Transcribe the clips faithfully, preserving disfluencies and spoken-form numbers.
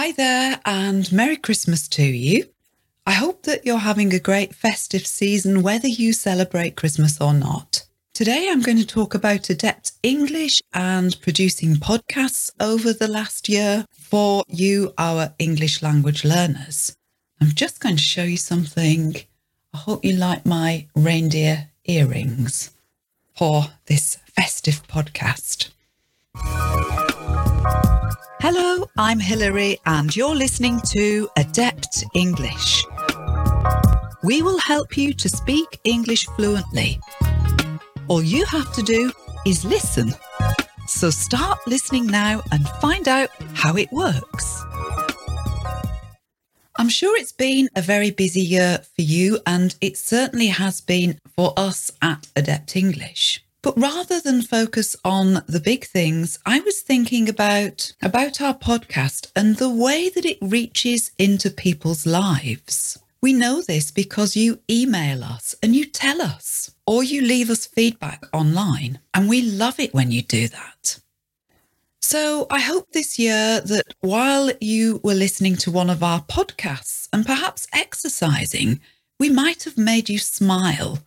Hi there and Merry Christmas to you. I hope that you're having a great festive season whether you celebrate Christmas or not. Today I'm going to talk about Adept English and producing podcasts over the last year for you, our English language learners. I'm just going to show you something. I hope you like my reindeer earrings for this festive podcast. Hello, I'm Hilary and you're listening to Adept English. We will help you to speak English fluently. All you have to do is listen. So start listening now and find out how it works. I'm sure it's been a very busy year for you, and it certainly has been for us at Adept English. But rather than focus on the big things, I was thinking about, about our podcast and the way that it reaches into people's lives. We know this because you email us and you tell us, or you leave us feedback online, and we love it when you do that. So I hope this year that while you were listening to one of our podcasts and perhaps exercising, we might have made you smile.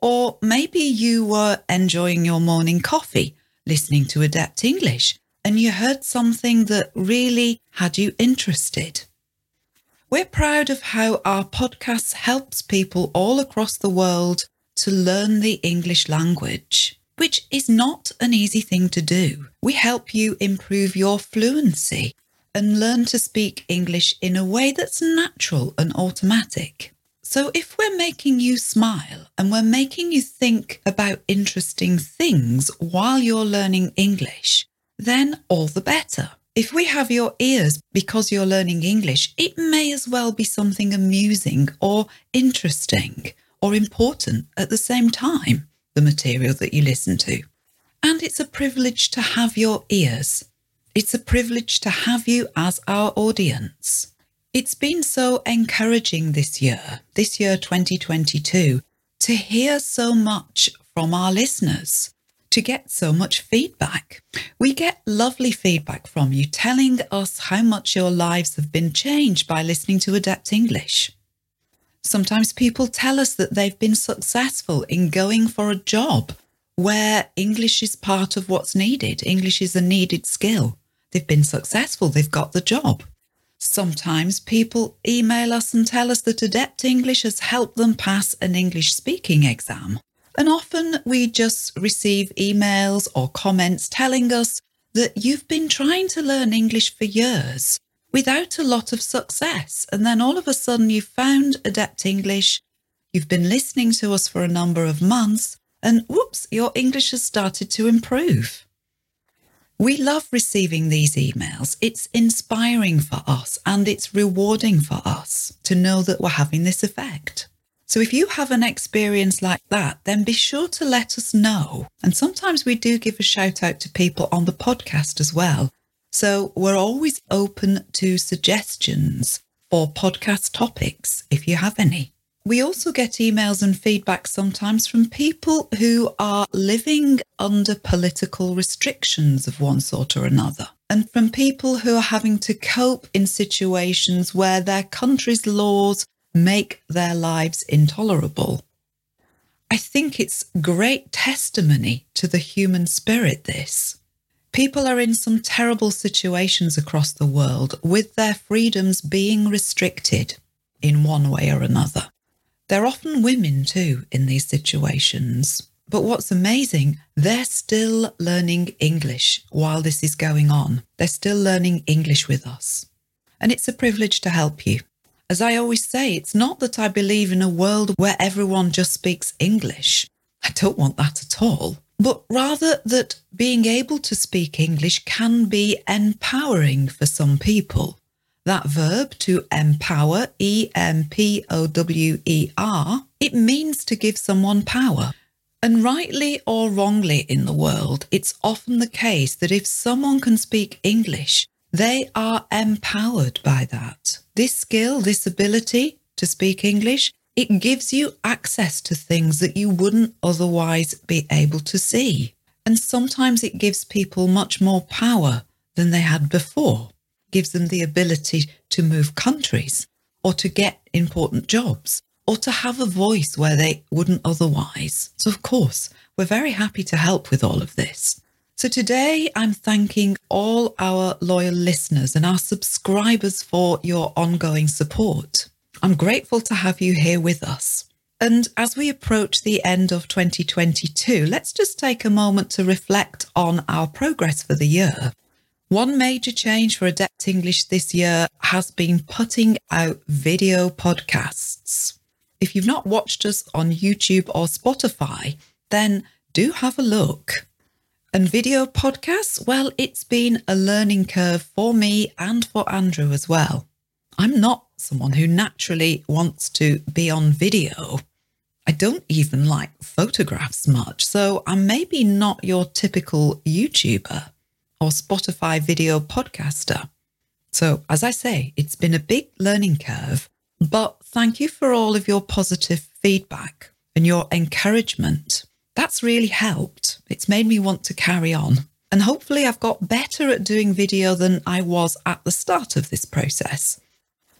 Or maybe you were enjoying your morning coffee, listening to Adept English, and you heard something that really had you interested. We're proud of how our podcast helps people all across the world to learn the English language, which is not an easy thing to do. We help you improve your fluency and learn to speak English in a way that's natural and automatic. So if we're making you smile and we're making you think about interesting things while you're learning English, then all the better. If we have your ears because you're learning English, it may as well be something amusing or interesting or important at the same time, the material that you listen to. And it's a privilege to have your ears. It's a privilege to have you as our audience. It's been so encouraging this year, this year twenty twenty-two, to hear so much from our listeners, to get so much feedback. We get lovely feedback from you telling us how much your lives have been changed by listening to Adept English. Sometimes people tell us that they've been successful in going for a job where English is part of what's needed. English is a needed skill. They've been successful. They've got the job. Sometimes people email us and tell us that Adept English has helped them pass an English speaking exam. And often we just receive emails or comments telling us that you've been trying to learn English for years without a lot of success. And then all of a sudden you've found Adept English, you've been listening to us for a number of months, and whoops, your English has started to improve. We love receiving these emails. It's inspiring for us and it's rewarding for us to know that we're having this effect. So if you have an experience like that, then be sure to let us know. And sometimes we do give a shout out to people on the podcast as well. So we're always open to suggestions for podcast topics if you have any. We also get emails and feedback sometimes from people who are living under political restrictions of one sort or another, and from people who are having to cope in situations where their country's laws make their lives intolerable. I think it's great testimony to the human spirit, this. People are in some terrible situations across the world with their freedoms being restricted in one way or another. They're often women too in these situations. But what's amazing, they're still learning English while this is going on. They're still learning English with us. And it's a privilege to help you. As I always say, it's not that I believe in a world where everyone just speaks English. I don't want that at all. But rather that being able to speak English can be empowering for some people. That verb to empower, E M P O W E R, it means to give someone power. And rightly or wrongly in the world, it's often the case that if someone can speak English, they are empowered by that. This skill, this ability to speak English, it gives you access to things that you wouldn't otherwise be able to see. And sometimes it gives people much more power than they had before. gives them the ability to move countries or to get important jobs or to have a voice where they wouldn't otherwise. So, of course, we're very happy to help with all of this. So today I'm thanking all our loyal listeners and our subscribers for your ongoing support. I'm grateful to have you here with us. And as we approach the end of twenty twenty-two, let's just take a moment to reflect on our progress for the year. One major change for Adept English this year has been putting out video podcasts. If you've not watched us on YouTube or Spotify, then do have a look. And video podcasts, well, it's been a learning curve for me and for Andrew as well. I'm not someone who naturally wants to be on video. I don't even like photographs much, so I'm maybe not your typical YouTuber or Spotify video podcaster. So, as I say, it's been a big learning curve, but thank you for all of your positive feedback and your encouragement. That's really helped. It's made me want to carry on. And hopefully I've got better at doing video than I was at the start of this process.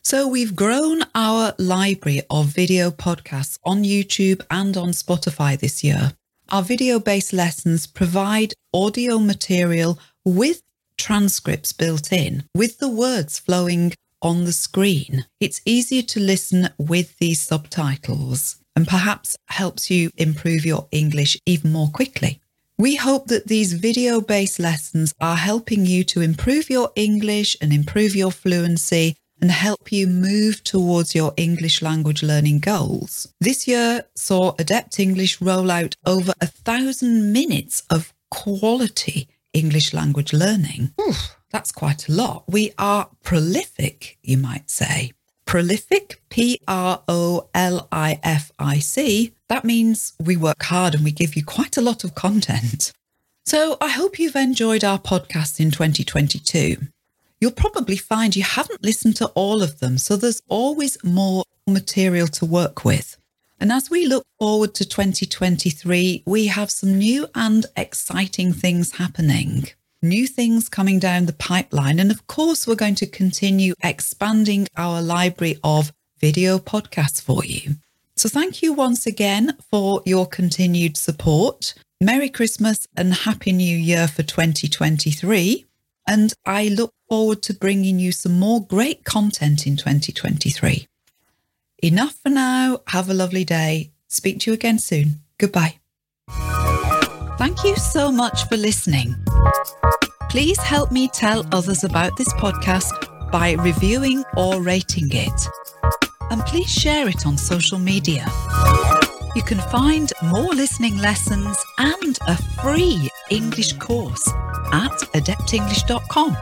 So we've grown our library of video podcasts on YouTube and on Spotify this year. Our video-based lessons provide audio material with transcripts built in, with the words flowing on the screen. It's easier to listen with these subtitles, and perhaps helps you improve your English even more quickly. We hope that these video-based lessons are helping you to improve your English and improve your fluency and help you move towards your English language learning goals. This year saw Adept English roll out over a thousand minutes of quality English language learning. Oof, that's quite a lot. We are prolific, you might say. Prolific, P R O L I F I C, that means we work hard and we give you quite a lot of content. So I hope you've enjoyed our podcast in twenty twenty-two. You'll probably find you haven't listened to all of them, so there's always more material to work with. And as we look forward to twenty twenty-three, we have some new and exciting things happening. New things coming down the pipeline. And of course, we're going to continue expanding our library of video podcasts for you. So thank you once again for your continued support. Merry Christmas and Happy New Year for twenty twenty-three. And I look forward to bringing you some more great content in twenty twenty-three. Enough for now. Have a lovely day. Speak to you again soon. Goodbye. Thank you so much for listening. Please help me tell others about this podcast by reviewing or rating it. And please share it on social media. You can find more listening lessons and a free English course at adept english dot com.